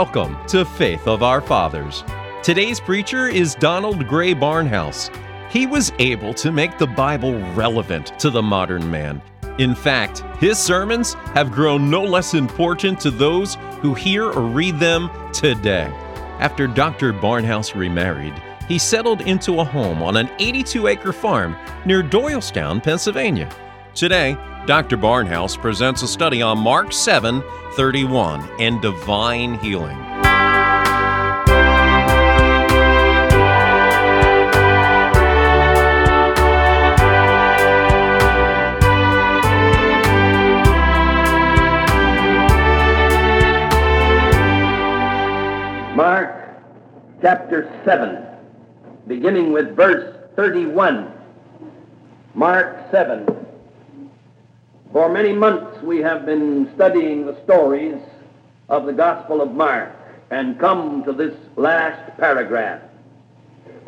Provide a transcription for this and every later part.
Welcome to Faith of Our Fathers. Today's preacher is Donald Grey Barnhouse. He was able to make the Bible relevant to the modern man. In fact, his sermons have grown no less important to those who hear or read them today. After Dr. Barnhouse remarried, he settled into a home on an 82-acre farm near Doylestown, Pennsylvania. Today, Dr. Barnhouse presents a study on Mark 7, 31 and Divine Healing. Mark chapter 7, beginning with verse 31. Mark 7. For many months we have been studying the stories of the Gospel of Mark and come to this last paragraph.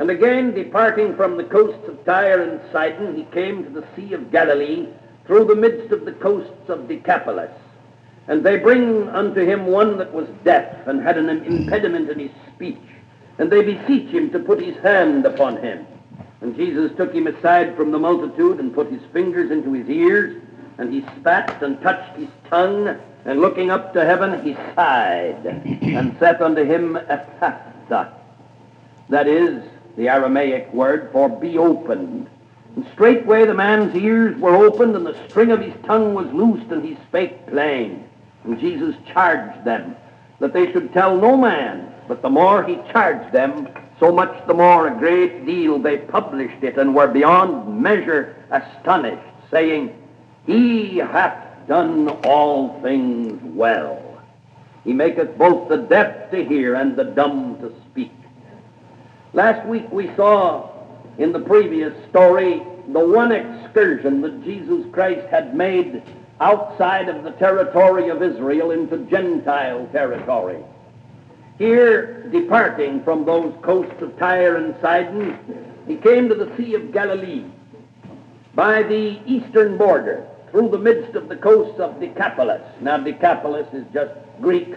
And again, departing from the coasts of Tyre and Sidon, he came to the Sea of Galilee through the midst of the coasts of Decapolis. And they bring unto him one that was deaf and had an impediment in his speech. And they beseech him to put his hand upon him. And Jesus took him aside from the multitude and put his fingers into his ears. And he spat and touched his tongue, and looking up to heaven, he sighed, and saith unto him, Ephphatha. That is the Aramaic word for be opened. And straightway the man's ears were opened, and the string of his tongue was loosed, and he spake plain. And Jesus charged them that they should tell no man, but the more he charged them, so much the more a great deal they published it, and were beyond measure astonished, saying, He hath done all things well. He maketh both the deaf to hear and the dumb to speak. Last week we saw in the previous story the one excursion that Jesus Christ had made outside of the territory of Israel into Gentile territory. Here, departing from those coasts of Tyre and Sidon, he came to the Sea of Galilee by the eastern border, through the midst of the coasts of Decapolis. Now, Decapolis is just Greek.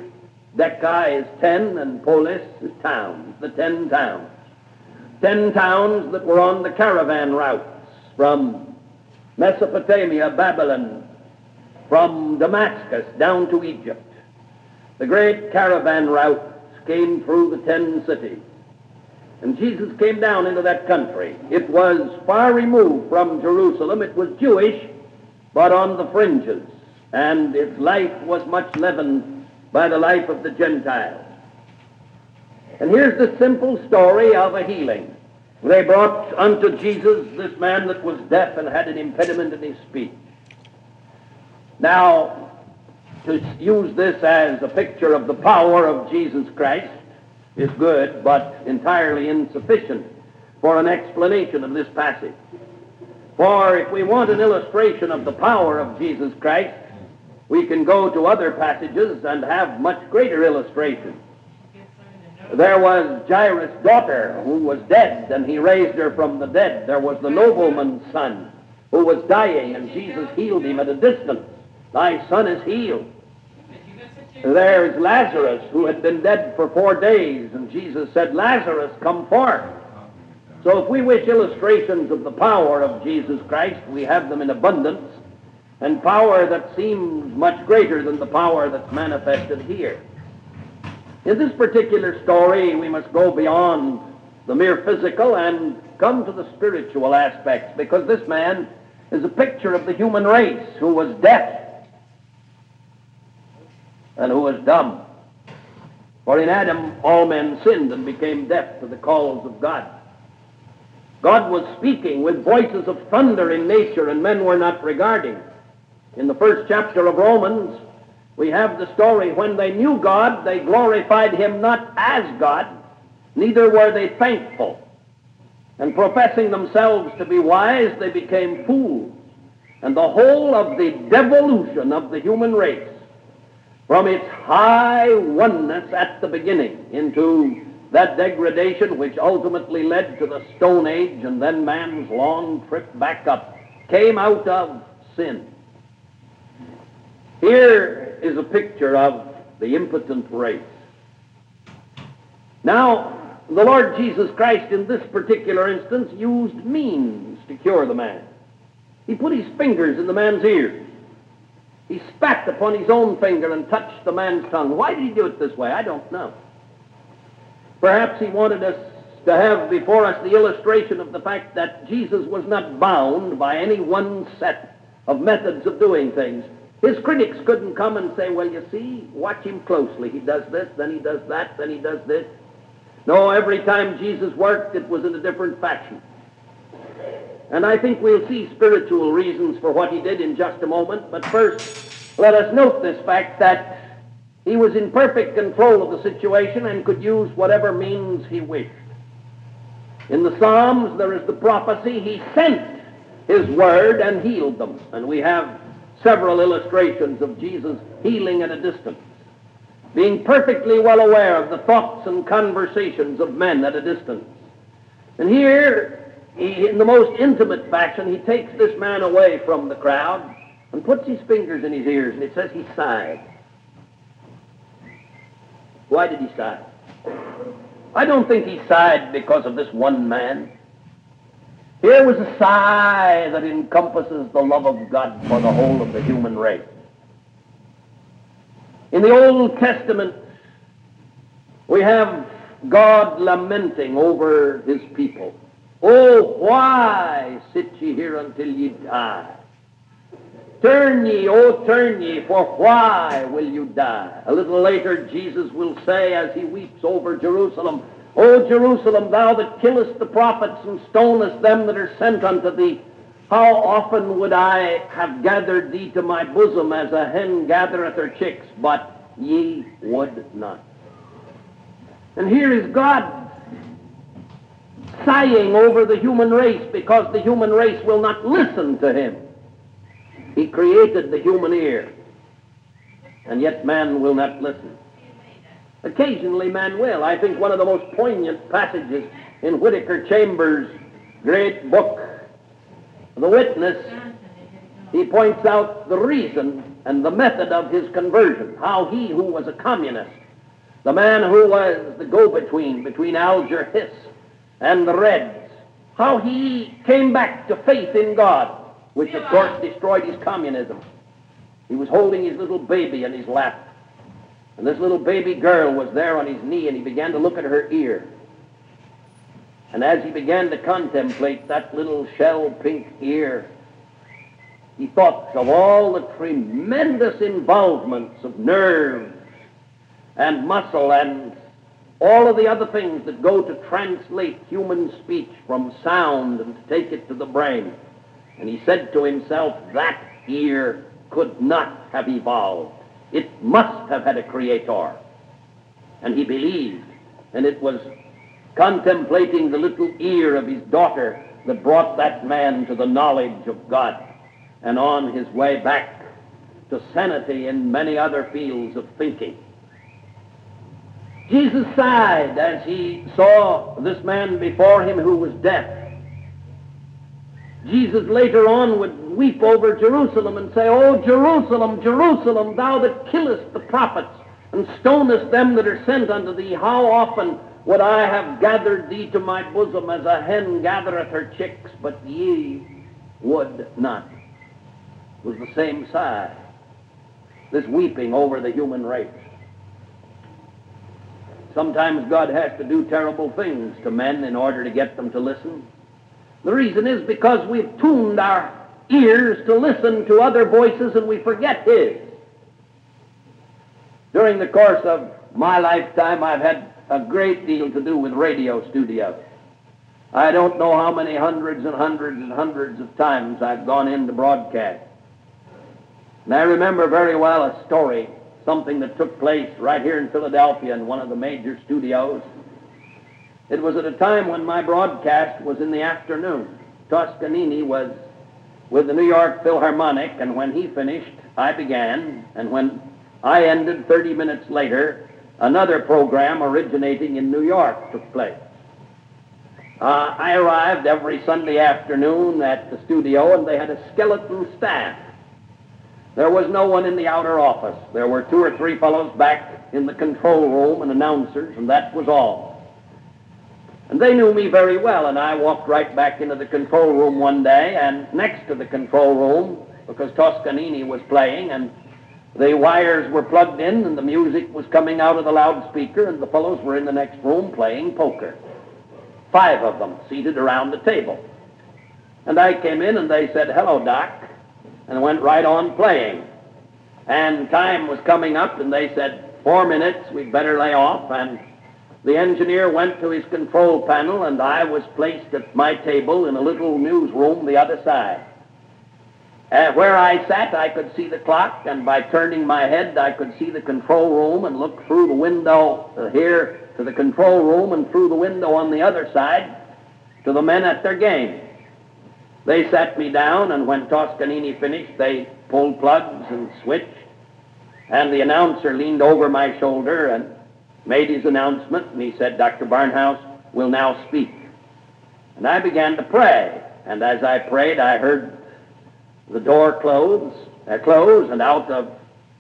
Deca is 10, and polis is towns, the 10 towns. 10 towns that were on the caravan routes from Mesopotamia, Babylon, from Damascus down to Egypt. The great caravan routes came through the 10 cities. And Jesus came down into that country. It was far removed from Jerusalem. It was Jewish, but on the fringes. And its life was much leavened by the life of the Gentiles. And here's the simple story of a healing. They brought unto Jesus this man that was deaf and had an impediment in his speech. Now, to use this as a picture of the power of Jesus Christ is good, but entirely insufficient for an explanation of this passage. For if we want an illustration of the power of Jesus Christ, we can go to other passages and have much greater illustration. There was Jairus' daughter who was dead, and he raised her from the dead. There was the nobleman's son who was dying, and Jesus healed him at a distance. Thy son is healed. There's Lazarus, who had been dead for 4 days, and Jesus said, Lazarus, come forth. So if we wish illustrations of the power of Jesus Christ, we have them in abundance, and power that seems much greater than the power that's manifested here. In this particular story, we must go beyond the mere physical and come to the spiritual aspects, because this man is a picture of the human race who was deaf and who was dumb. For in Adam all men sinned and became deaf to the calls of God. God was speaking with voices of thunder in nature, and men were not regarding. In the first chapter of Romans, we have the story, when they knew God, they glorified him not as God, neither were they thankful. And professing themselves to be wise, they became fools. And the whole of the devolution of the human race, from its high oneness at the beginning into that degradation which ultimately led to the Stone Age and then man's long trip back up, came out of sin. Here is a picture of the impotent race. Now, the Lord Jesus Christ in this particular instance used means to cure the man. He put his fingers in the man's ears. He spat upon his own finger and touched the man's tongue. Why did he do it this way? I don't know. Perhaps he wanted us to have before us the illustration of the fact that Jesus was not bound by any one set of methods of doing things. His critics couldn't come and say, well, you see, watch him closely. He does this, then he does that, then he does this. No, every time Jesus worked, it was in a different fashion. And I think we'll see spiritual reasons for what he did in just a moment. But first, let us note this fact that he was in perfect control of the situation and could use whatever means he wished. In the Psalms, there is the prophecy, he sent his word and healed them. And we have several illustrations of Jesus healing at a distance, being perfectly well aware of the thoughts and conversations of men at a distance. And here, in the most intimate fashion, he takes this man away from the crowd and puts his fingers in his ears, and it says he sighed. Why did he sigh? I don't think he sighed because of this one man. Here was a sigh that encompasses the love of God for the whole of the human race. In the Old Testament, we have God lamenting over his people. Oh, why sit ye here until ye die? Turn ye, oh, turn ye, for why will you die? A little later, Jesus will say as he weeps over Jerusalem, O Jerusalem, thou that killest the prophets and stonest them that are sent unto thee, how often would I have gathered thee to my bosom as a hen gathereth her chicks, but ye would not. And here is God sighing over the human race because the human race will not listen to him. He created the human ear, and yet man will not listen. Occasionally man will. I think one of the most poignant passages in Whittaker Chambers' great book, The Witness, he points out the reason and the method of his conversion, how he who was a communist, the man who was the go-between between Alger Hiss and the Reds, how he came back to faith in God, which of course destroyed his communism. He was holding his little baby in his lap. And this little baby girl was there on his knee, and he began to look at her ear. And as he began to contemplate that little shell-pink ear, he thought of all the tremendous involvements of nerves and muscle and all of the other things that go to translate human speech from sound and to take it to the brain. And he said to himself, that ear could not have evolved. It must have had a creator. And he believed, and it was contemplating the little ear of his daughter that brought that man to the knowledge of God and on his way back to sanity in many other fields of thinking. Jesus sighed as he saw this man before him who was deaf. Jesus later on would weep over Jerusalem and say, O Jerusalem, Jerusalem, thou that killest the prophets and stonest them that are sent unto thee, how often would I have gathered thee to my bosom as a hen gathereth her chicks, but ye would not. It was the same sigh, this weeping over the human race. Sometimes God has to do terrible things to men in order to get them to listen. The reason is because we've tuned our ears to listen to other voices and we forget his. During the course of my lifetime, I've had a great deal to do with radio studios. I don't know how many hundreds and hundreds and hundreds of times I've gone into broadcast. And I remember very well a story, something that took place right here in Philadelphia in one of the major studios. It was at a time when my broadcast was in the afternoon. Toscanini was with the New York Philharmonic, and when he finished, I began, and when I ended 30 minutes later, another program originating in New York took place. I arrived every Sunday afternoon at the studio, and they had a skeleton staff. There was no one in the outer office. There were two or three fellows back in the control room and announcers, and that was all. And they knew me very well, and I walked right back into the control room one day, and next to the control room, because Toscanini was playing, and the wires were plugged in, and the music was coming out of the loudspeaker, and the fellows were in the next room playing poker. 5 of them seated around the table. And I came in, and they said, "Hello, Doc," and went right on playing. And time was coming up, and they said, 4 minutes, we'd better lay off, and the engineer went to his control panel, and I was placed at my table in a little newsroom the other side. Where I sat, I could see the clock, and by turning my head, I could see the control room and look through the window here to the control room and through the window on the other side to the men at their game. They sat me down, and when Toscanini finished, they pulled plugs and switched, and the announcer leaned over my shoulder and made his announcement, and he said, "Dr. Barnhouse will now speak." And I began to pray, and as I prayed, I heard the door close, and out of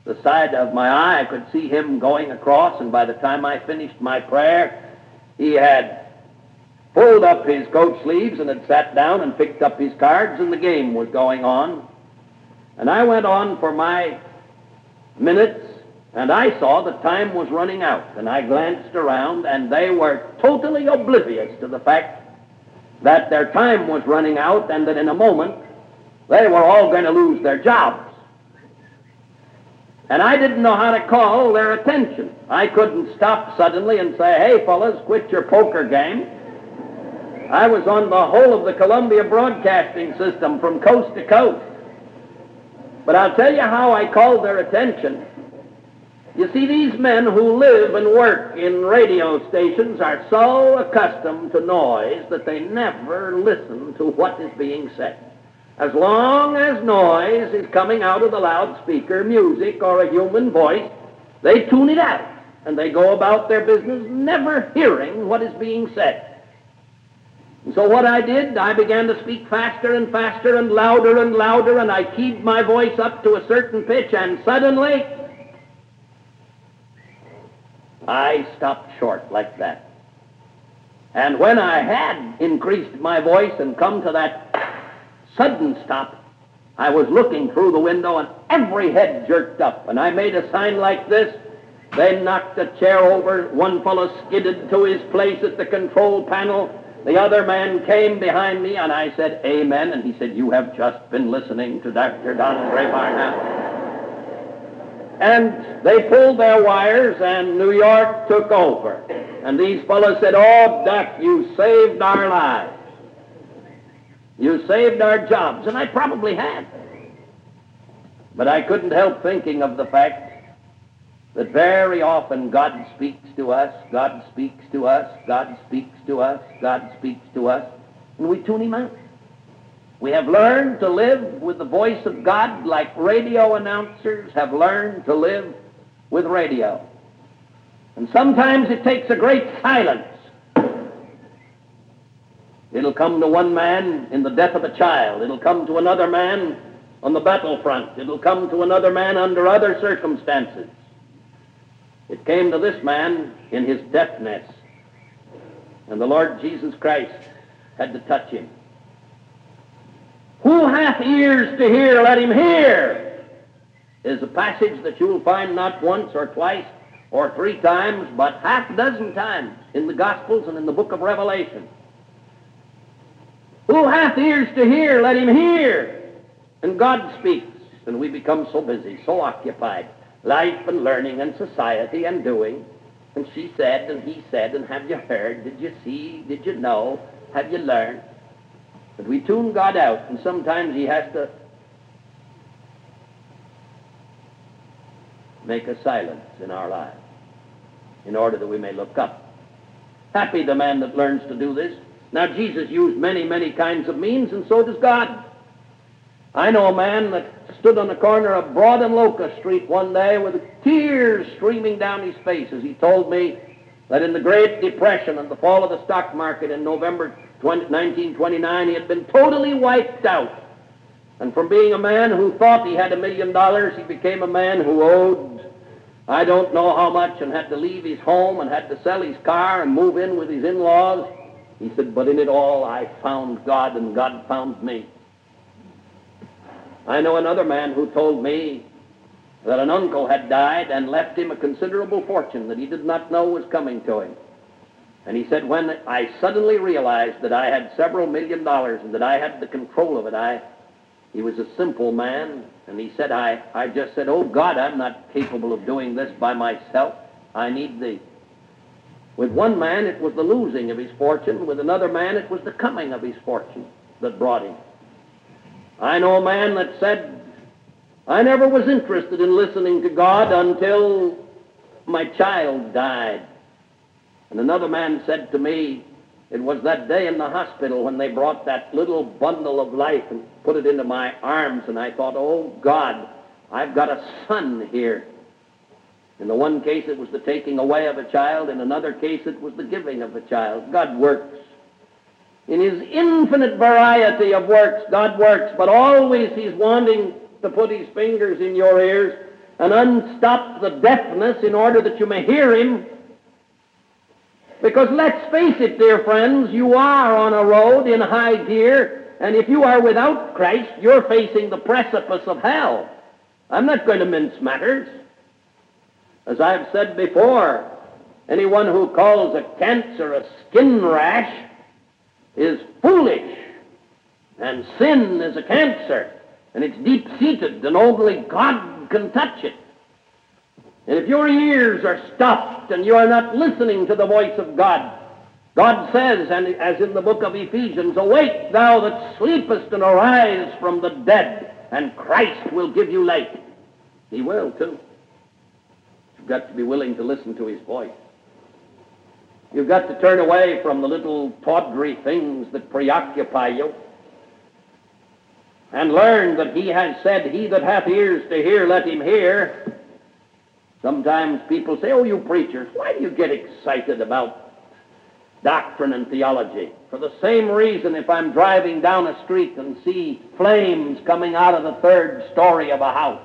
the side of my eye, I could see him going across, and by the time I finished my prayer, he had pulled up his coat sleeves and had sat down and picked up his cards, and the game was going on. And I went on for my minutes, and I saw the time was running out, and I glanced around, and they were totally oblivious to the fact that their time was running out and that in a moment they were all going to lose their jobs. And I didn't know how to call their attention. I couldn't stop suddenly and say, "Hey, fellas, quit your poker game." I was on the whole of the Columbia Broadcasting System from coast to coast. But I'll tell you how I called their attention. You see, these men who live and work in radio stations are so accustomed to noise that they never listen to what is being said. As long as noise is coming out of the loudspeaker, music, or a human voice, they tune it out, and they go about their business never hearing what is being said. And so what I did, I began to speak faster and faster and louder, and I keyed my voice up to a certain pitch, and suddenly I stopped short like that. And when I had increased my voice and come to that sudden stop, I was looking through the window, and every head jerked up, and I made a sign like this. They knocked a chair over. One fellow skidded to his place at the control panel. The other man came behind me, and I said, "Amen," and he said, "You have just been listening to Dr. Donald Grey Barnhouse." And they pulled their wires, and New York took over. And these fellows said, "Oh, Doc, you saved our lives. You saved our jobs." And I probably had. But I couldn't help thinking of the fact that very often God speaks to us, God speaks to us, God speaks to us, God speaks to us, and we tune him out. We have learned to live with the voice of God like radio announcers have learned to live with radio. And sometimes it takes a great silence. It'll come to one man in the death of a child. It'll come to another man on the battlefront. It'll come to another man under other circumstances. It came to this man in his death nest. And the Lord Jesus Christ had to touch him. "Who hath ears to hear, let him hear," is a passage that you will find not once or twice or 3 times, but 6 times in the Gospels and in the book of Revelation. "Who hath ears to hear, let him hear." And God speaks, and we become so busy, so occupied. Life and learning and society and doing. And she said, and he said, and have you heard? Did you see? Did you know? Have you learned? But we tune God out, and sometimes he has to make a silence in our lives in order that we may look up. Happy the man that learns to do this. Now, Jesus used many, many kinds of means, and so does God. I know a man that stood on the corner of Broad and Locust Street one day with tears streaming down his face as he told me that in the Great Depression and the fall of the stock market in November 1929, he had been totally wiped out. And from being a man who thought he had $1 million, he became a man who owed I don't know how much and had to leave his home and had to sell his car and move in with his in-laws He said, but in it all I found God and God found me. I know another man who told me that an uncle had died and left him a considerable fortune that he did not know was coming to him. And he said, when I suddenly realized that I had several million dollars and that I had the control of it, he was a simple man, and he said, I just said, oh God, I'm not capable of doing this by myself. I need thee. With one man, it was the losing of his fortune. With another man, it was the coming of his fortune that brought him. I know a man that said, I never was interested in listening to God until my child died. And another man said to me, it was that day in the hospital when they brought that little bundle of life and put it into my arms, and I thought, oh God, I've got a son here. In the one case it was the taking away of a child, in another case it was the giving of a child. God works. In his infinite variety of works, God works, but always he's wanting to put his fingers in your ears and unstop the deafness in order that you may hear him. Because let's face it, dear friends, you are on a road in high gear, and if you are without Christ, you're facing the precipice of hell. I'm not going to mince matters. As I've said before, anyone who calls a cancer a skin rash is foolish, and sin is a cancer, and it's deep-seated, and only God can touch it. And if your ears are stopped and you are not listening to the voice of God, God says, and as in the book of Ephesians, awake thou that sleepest and arise from the dead, and Christ will give you light. He will too. You've got to be willing to listen to his voice. You've got to turn away from the little tawdry things that preoccupy you and learn that he has said, he that hath ears to hear, let him hear. Sometimes people say, oh, you preachers, why do you get excited about doctrine and theology? For the same reason, if I'm driving down a street and see flames coming out of the third story of a house,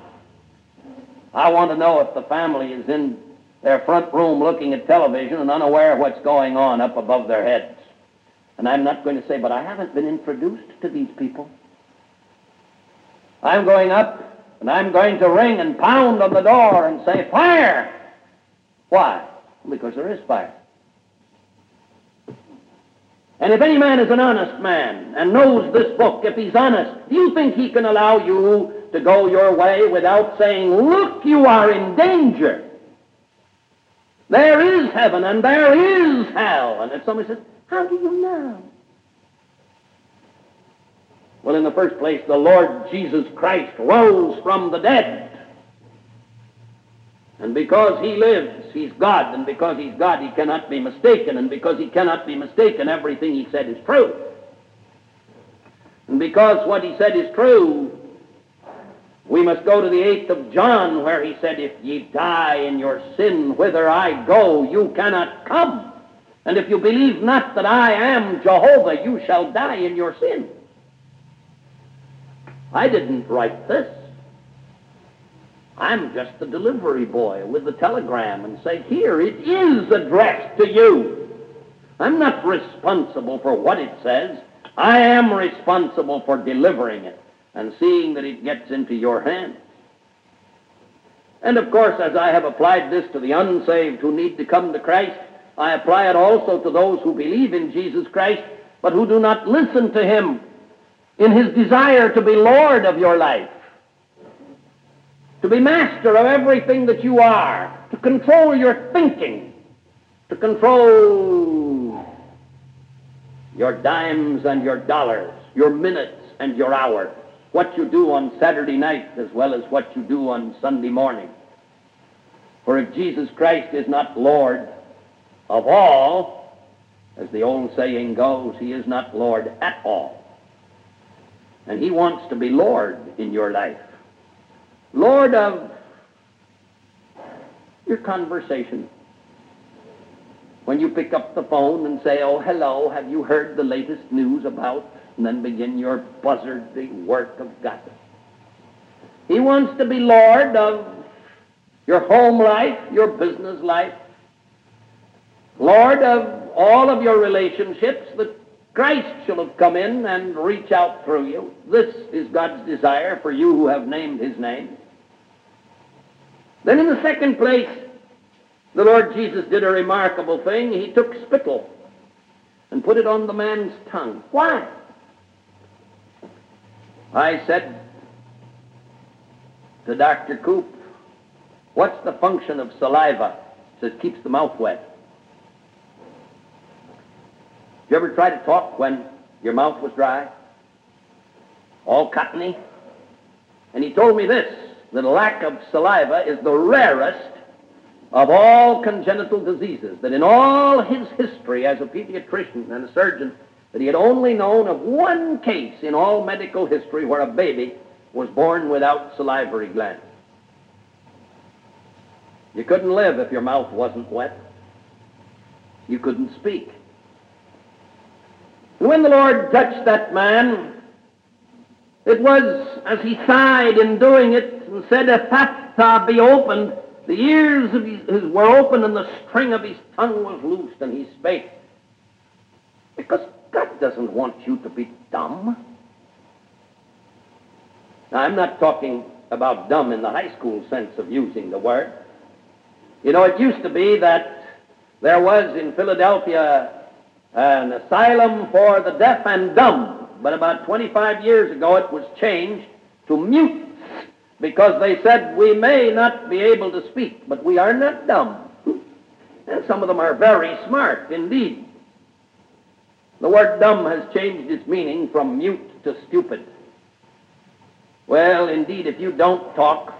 I want to know if the family is in their front room looking at television and unaware of what's going on up above their heads. And I'm not going to say, but I haven't been introduced to these people. I'm going up, and I'm going to ring and pound on the door and say, fire! Why? Because there is fire. And if any man is an honest man and knows this book, if he's honest, do you think he can allow you to go your way without saying, look, you are in danger. There is heaven and there is hell. And if somebody says, how do you know? Well, in the first place, the Lord Jesus Christ rose from the dead. And because he lives, he's God. And because he's God, he cannot be mistaken. And because he cannot be mistaken, everything he said is true. And because what he said is true, we must go to the 8th of John, where he said, if ye die in your sin, whither I go, you cannot come. And if you believe not that I am Jehovah, you shall die in your sin. I didn't write this. I'm just the delivery boy with the telegram and say, here, it is addressed to you. I'm not responsible for what it says. I am responsible for delivering it and seeing that it gets into your hands. And of course, as I have applied this to the unsaved who need to come to Christ, I apply it also to those who believe in Jesus Christ, but who do not listen to him in his desire to be Lord of your life, to be master of everything that you are, to control your thinking, to control your dimes and your dollars, your minutes and your hours, what you do on Saturday night as well as what you do on Sunday morning. For if Jesus Christ is not Lord of all, as the old saying goes, he is not Lord at all. And he wants to be Lord in your life. Lord of your conversation. When you pick up the phone and say, oh, hello, have you heard the latest news about? And then begin your buzzardly work of gossip. He wants to be Lord of your home life, your business life. Lord of all of your relationships, that Christ shall have come in and reach out through you. This is God's desire for you who have named his name. Then in the second place, the Lord Jesus did a remarkable thing. He took spittle and put it on the man's tongue. Why? I said to Dr. Koop, what's the function of saliva? He says, keeps the mouth wet. Did you ever try to talk when your mouth was dry? All cottony? And he told me this, that lack of saliva is the rarest of all congenital diseases, that in all his history as a pediatrician and a surgeon, that he had only known of one case in all medical history where a baby was born without salivary glands. You couldn't live if your mouth wasn't wet. You couldn't speak. And when the Lord touched that man, it was as he sighed in doing it and said, Ephphatha, be opened. The ears of his were opened and the string of his tongue was loosed, and he spake. Because God doesn't want you to be dumb. Now, I'm not talking about dumb in the high school sense of using the word. You know, it used to be that there was in Philadelphia an asylum for the deaf and dumb, but about 25 years ago it was changed to mute, because they said, we may not be able to speak, but we are not dumb. And some of them are very smart indeed. The word dumb has changed its meaning from mute to stupid. Well, indeed, if you don't talk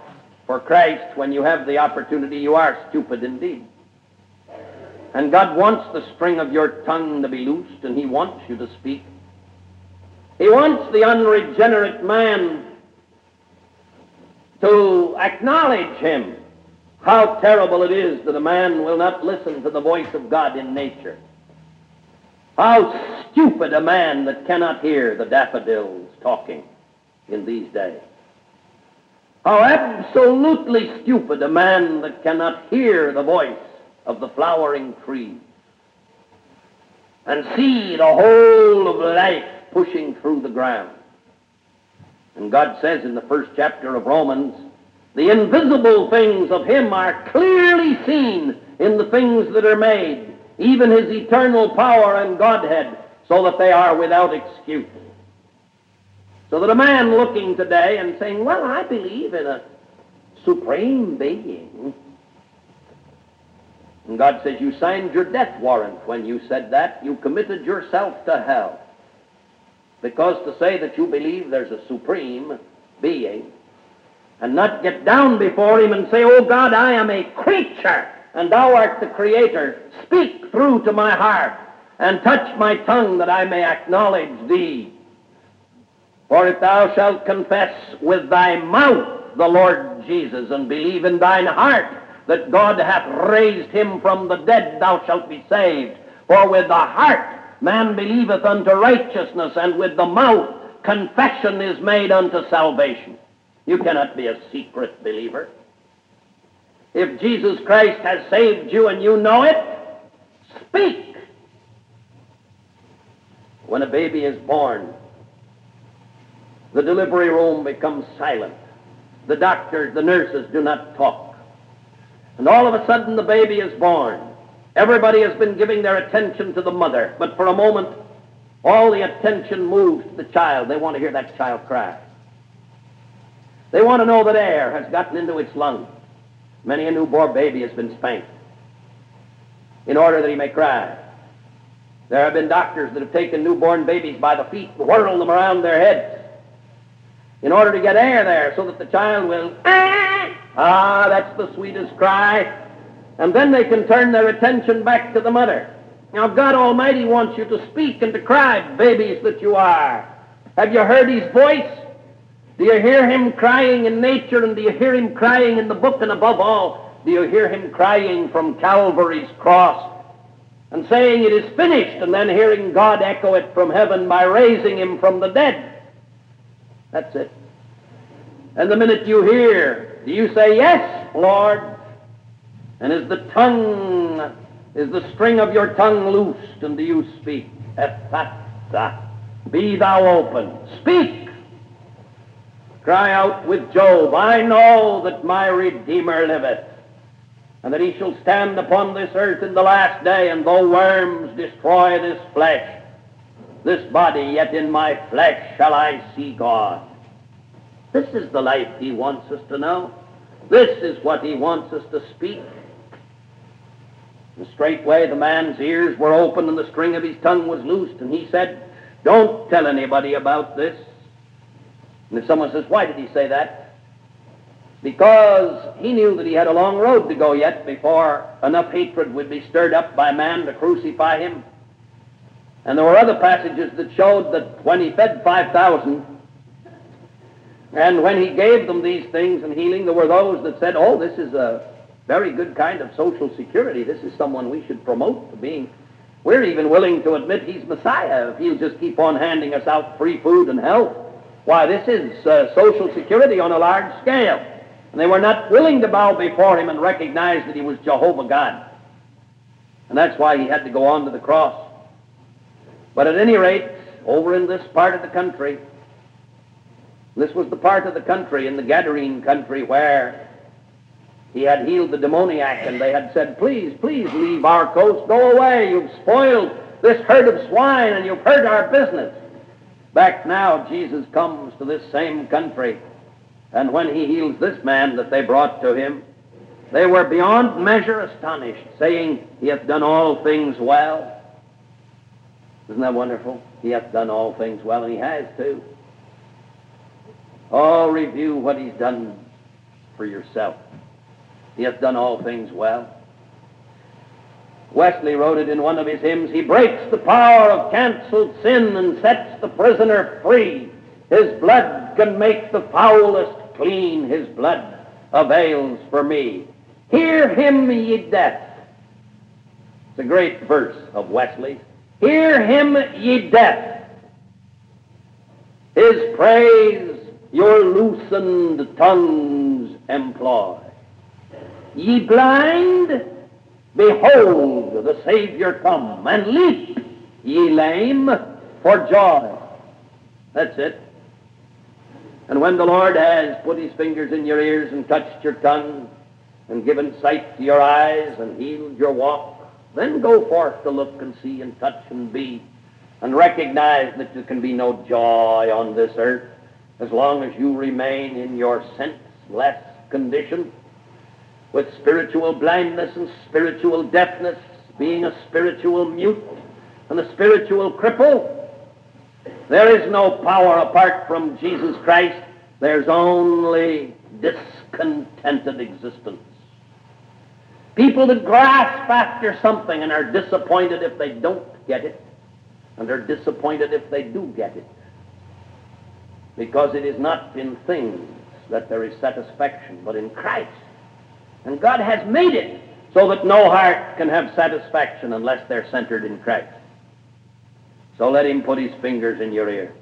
for Christ when you have the opportunity, you are stupid indeed. And God wants the string of your tongue to be loosed, and he wants you to speak. He wants the unregenerate man to acknowledge him. How terrible it is that a man will not listen to the voice of God in nature. How stupid a man that cannot hear the daffodils talking in these days. How absolutely stupid a man that cannot hear the voice of the flowering tree and see the whole of life pushing through the ground. And God says in the first chapter of Romans, the invisible things of him are clearly seen in the things that are made, even his eternal power and Godhead, so that they are without excuse. So that a man looking today and saying, well, I believe in a supreme being. And God says, you signed your death warrant when you said that. You committed yourself to hell. Because to say that you believe there's a supreme being and not get down before him and say, oh God, I am a creature and thou art the creator. Speak through to my heart and touch my tongue that I may acknowledge thee. For if thou shalt confess with thy mouth the Lord Jesus and believe in thine heart that God hath raised him from the dead, thou shalt be saved. For with the heart man believeth unto righteousness, and with the mouth confession is made unto salvation. You cannot be a secret believer. If Jesus Christ has saved you and you know it, speak. When a baby is born, the delivery room becomes silent. The doctors, the nurses do not talk. And all of a sudden the baby is born. Everybody has been giving their attention to the mother, but for a moment all the attention moves to the child. They want to hear that child cry. They want to know that air has gotten into its lungs. Many a newborn baby has been spanked in order that he may cry. There have been doctors that have taken newborn babies by the feet and whirled them around their heads in order to get air there so that the child will... Ah, that's the sweetest cry. And then they can turn their attention back to the mother. Now, God Almighty wants you to speak and to cry, babies that you are. Have you heard his voice? Do you hear him crying in nature, and do you hear him crying in the book? And above all, do you hear him crying from Calvary's cross and saying it is finished, and then hearing God echo it from heaven by raising him from the dead? That's it. And the minute you hear, do you say, yes, Lord? And is the tongue Is the string of your tongue loosed, and do you speak? Ephphatha, be thou open. Speak! Cry out with Job, I know that my Redeemer liveth, and that he shall stand upon this earth in the last day, and though worms destroy this flesh, this body, yet in my flesh shall I see God. This is the life he wants us to know. This is what he wants us to speak. And straightway the man's ears were opened, and the string of his tongue was loosed, and he said, don't tell anybody about this. And if someone says, why did he say that? Because he knew that he had a long road to go yet before enough hatred would be stirred up by man to crucify him. And there were other passages that showed that when he fed 5,000, and when he gave them these things and healing, there were those that said, oh, this is a very good kind of social security. This is someone we should promote to being. We're even willing to admit he's Messiah if he'll just keep on handing us out free food and health. Why, this is social security on a large scale. And they were not willing to bow before him and recognize that he was Jehovah God. And that's why he had to go on to the cross. But at any rate, over in this part of the country, this was the part of the country, in the Gadarene country, where he had healed the demoniac, and they had said, please, please leave our coast, go away, you've spoiled this herd of swine and you've hurt our business. Back now, Jesus comes to this same country, and when he heals this man that they brought to him, they were beyond measure astonished, saying, he hath done all things well. Isn't that wonderful? He hath done all things well, and he has too. Oh, review what he's done for yourself. He hath done all things well. Wesley wrote it in one of his hymns, he breaks the power of cancelled sin and sets the prisoner free. His blood can make the foulest clean. His blood avails for me. Hear him, ye deaf. It's a great verse of Wesley. Hear him, ye deaf. His praise your loosened tongues employ. Ye blind, behold the Savior come, and leap, ye lame, for joy. That's it. And when the Lord has put his fingers in your ears and touched your tongue and given sight to your eyes and healed your walk, then go forth to look and see and touch and be, and recognize that there can be no joy on this earth as long as you remain in your senseless condition, with spiritual blindness and spiritual deafness, being a spiritual mute and a spiritual cripple. There is no power apart from Jesus Christ. There's only discontented existence. People that grasp after something and are disappointed if they don't get it, and are disappointed if they do get it, because it is not in things that there is satisfaction, but in Christ. And God has made it so that no heart can have satisfaction unless they're centered in Christ. So let him put his fingers in your ear.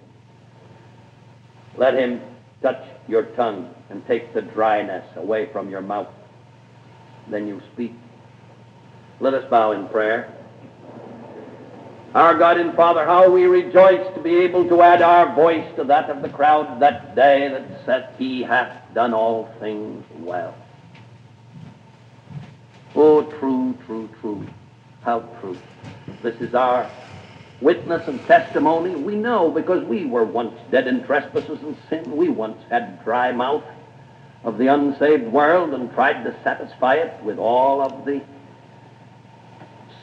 Let him touch your tongue and take the dryness away from your mouth. Then you speak. Let us bow in prayer. Our God and Father, how we rejoice to be able to add our voice to that of the crowd that day that said, he hath done all things well. Oh, true, true, true. How true. This is our witness and testimony. We know because we were once dead in trespasses and sin. We once had dry mouth of the unsaved world and tried to satisfy it with all of the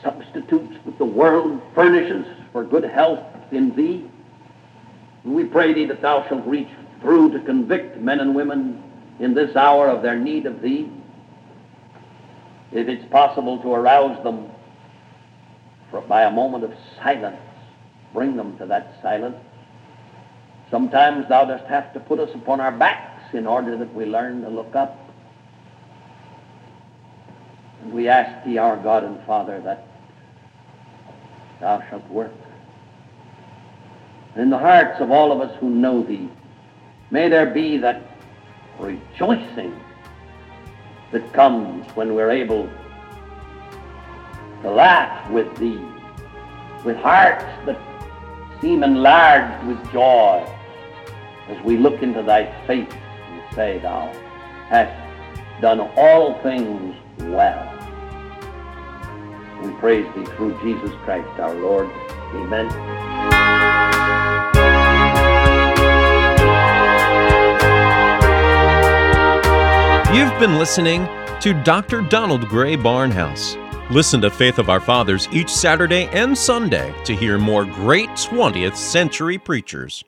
substitutes that the world furnishes for good health in thee. And we pray thee that thou shalt reach through to convict men and women in this hour of their need of thee. If it's possible to arouse them by a moment of silence, bring them to that silence. Sometimes thou dost have to put us upon our backs in order that we learn to look up. And we ask thee, our God and Father, that thou shalt work. And in the hearts of all of us who know thee, may there be that rejoicing that comes when we're able to laugh with thee, with hearts that seem enlarged with joy, as we look into thy face and say, thou hast done all things well. We praise thee through Jesus Christ our Lord. Amen. You've been listening to Dr. Donald Grey Barnhouse. Listen to Faith of Our Fathers each Saturday and Sunday to hear more great 20th century preachers.